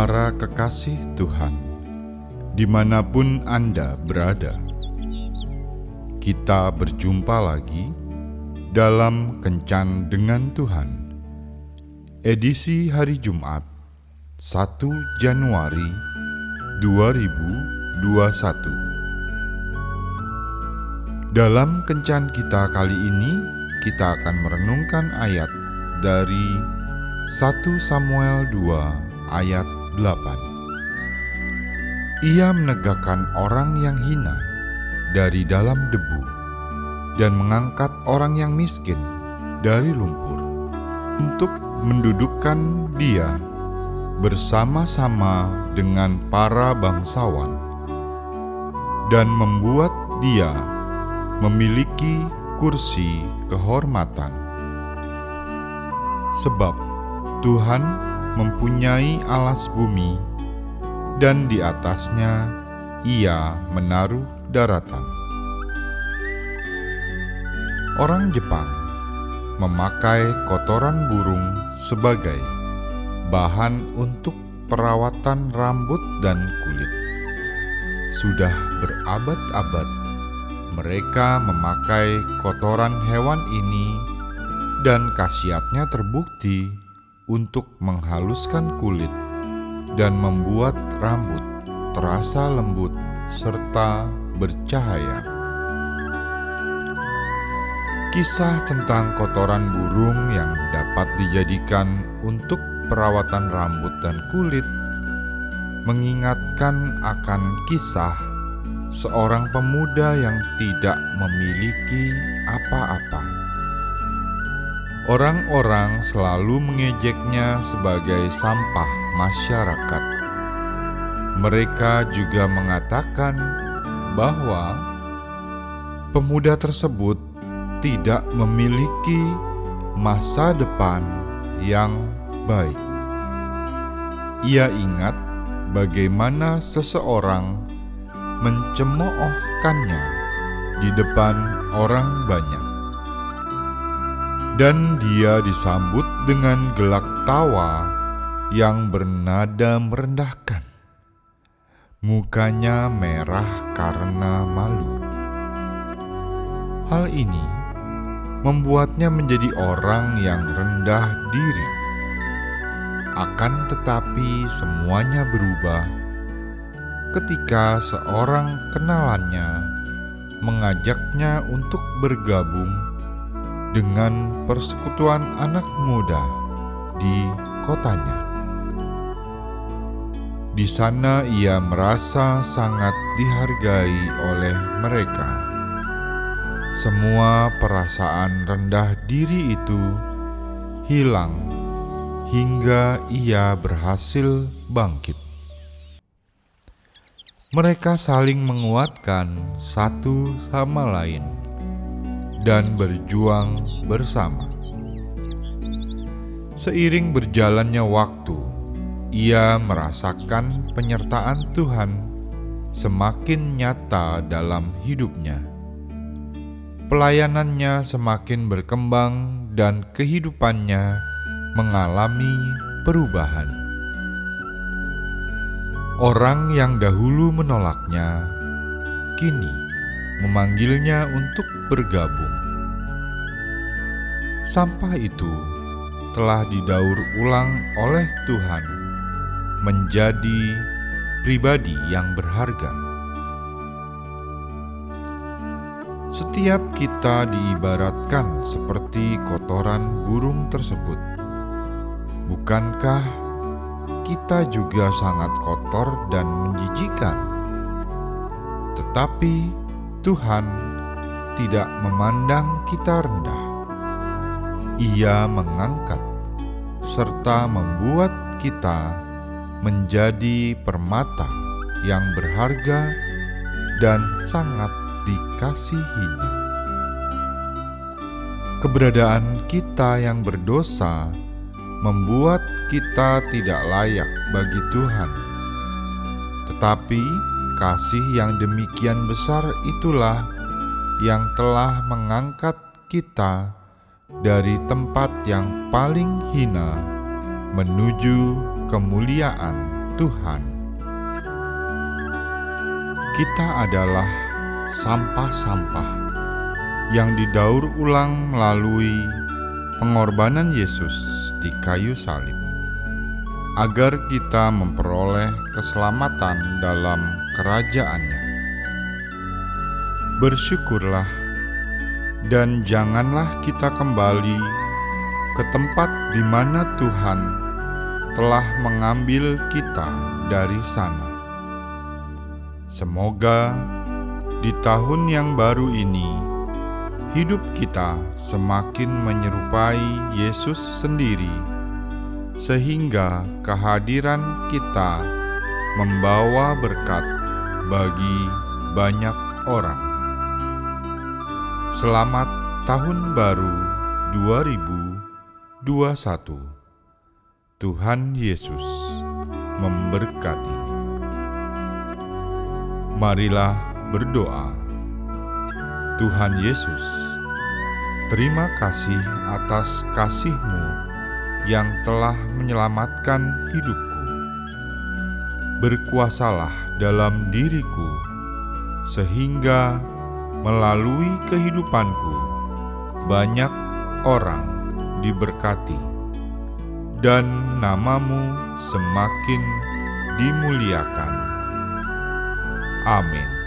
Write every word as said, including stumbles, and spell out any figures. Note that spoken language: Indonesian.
Para kekasih Tuhan, dimanapun Anda berada, kita berjumpa lagi dalam Kencan Dengan Tuhan, edisi hari Jumat, satu Januari dua ribu dua puluh satu. Dalam Kencan kita kali ini, kita akan merenungkan ayat dari satu Samuel dua ayat delapan. Ia menegakkan orang yang hina dari dalam debu dan mengangkat orang yang miskin dari lumpur untuk mendudukkan dia bersama-sama dengan para bangsawan dan membuat dia memiliki kursi kehormatan. Sebab Tuhan mempunyai alas bumi, dan di atasnya ia menaruh daratan. Orang Jepang memakai kotoran burung sebagai bahan untuk perawatan rambut dan kulit. Sudah berabad-abad mereka memakai kotoran hewan ini, dan khasiatnya terbukti untuk menghaluskan kulit dan membuat rambut terasa lembut serta bercahaya. Kisah tentang kotoran burung yang dapat dijadikan untuk perawatan rambut dan kulit mengingatkan akan kisah seorang pemuda yang tidak memiliki apa-apa. Orang-orang selalu mengejeknya sebagai sampah masyarakat. Mereka juga mengatakan bahwa pemuda tersebut tidak memiliki masa depan yang baik. Ia ingat bagaimana seseorang mencemoohkannya di depan orang banyak. Dan dia disambut dengan gelak tawa yang bernada merendahkan. Mukanya merah karena malu. Hal ini membuatnya menjadi orang yang rendah diri. Akan tetapi semuanya berubah ketika seorang kenalannya mengajaknya untuk bergabung dengan persekutuan anak muda di kotanya. Di sana ia merasa sangat dihargai oleh mereka. Semua perasaan rendah diri itu hilang hingga ia berhasil bangkit. Mereka saling menguatkan satu sama lain dan berjuang bersama. Seiring berjalannya waktu, ia merasakan penyertaan Tuhan semakin nyata dalam hidupnya. Pelayanannya semakin berkembang dan kehidupannya mengalami perubahan. Orang yang dahulu menolaknya, kini memanggilnya untuk bergabung. Sampah itu telah didaur ulang oleh Tuhan menjadi pribadi yang berharga. Setiap kita diibaratkan seperti kotoran burung tersebut. Bukankah kita juga sangat kotor dan menjijikan? Tetapi Tuhan tidak memandang kita rendah. Ia mengangkat serta membuat kita menjadi permata yang berharga dan sangat dikasihinya. Keberadaan kita yang berdosa membuat kita tidak layak bagi Tuhan. Tetapi kasih yang demikian besar itulah yang telah mengangkat kita dari tempat yang paling hina menuju kemuliaan Tuhan. Kita adalah sampah-sampah yang didaur ulang melalui pengorbanan Yesus di kayu salib, agar kita memperoleh keselamatan dalam kerajaan-Nya. Bersyukurlah dan janganlah kita kembali ke tempat di mana Tuhan telah mengambil kita dari sana. Semoga di tahun yang baru ini hidup kita semakin menyerupai Yesus sendiri, sehingga kehadiran kita membawa berkat bagi banyak orang. Selamat Tahun Baru dua ribu dua puluh satu. Tuhan Yesus memberkati. Marilah berdoa. Tuhan Yesus, terima kasih atas kasih-Mu yang telah menyelamatkan hidupku. Berkuasalah dalam diriku, sehingga melalui kehidupanku banyak orang diberkati dan nama-Mu semakin dimuliakan. Amin.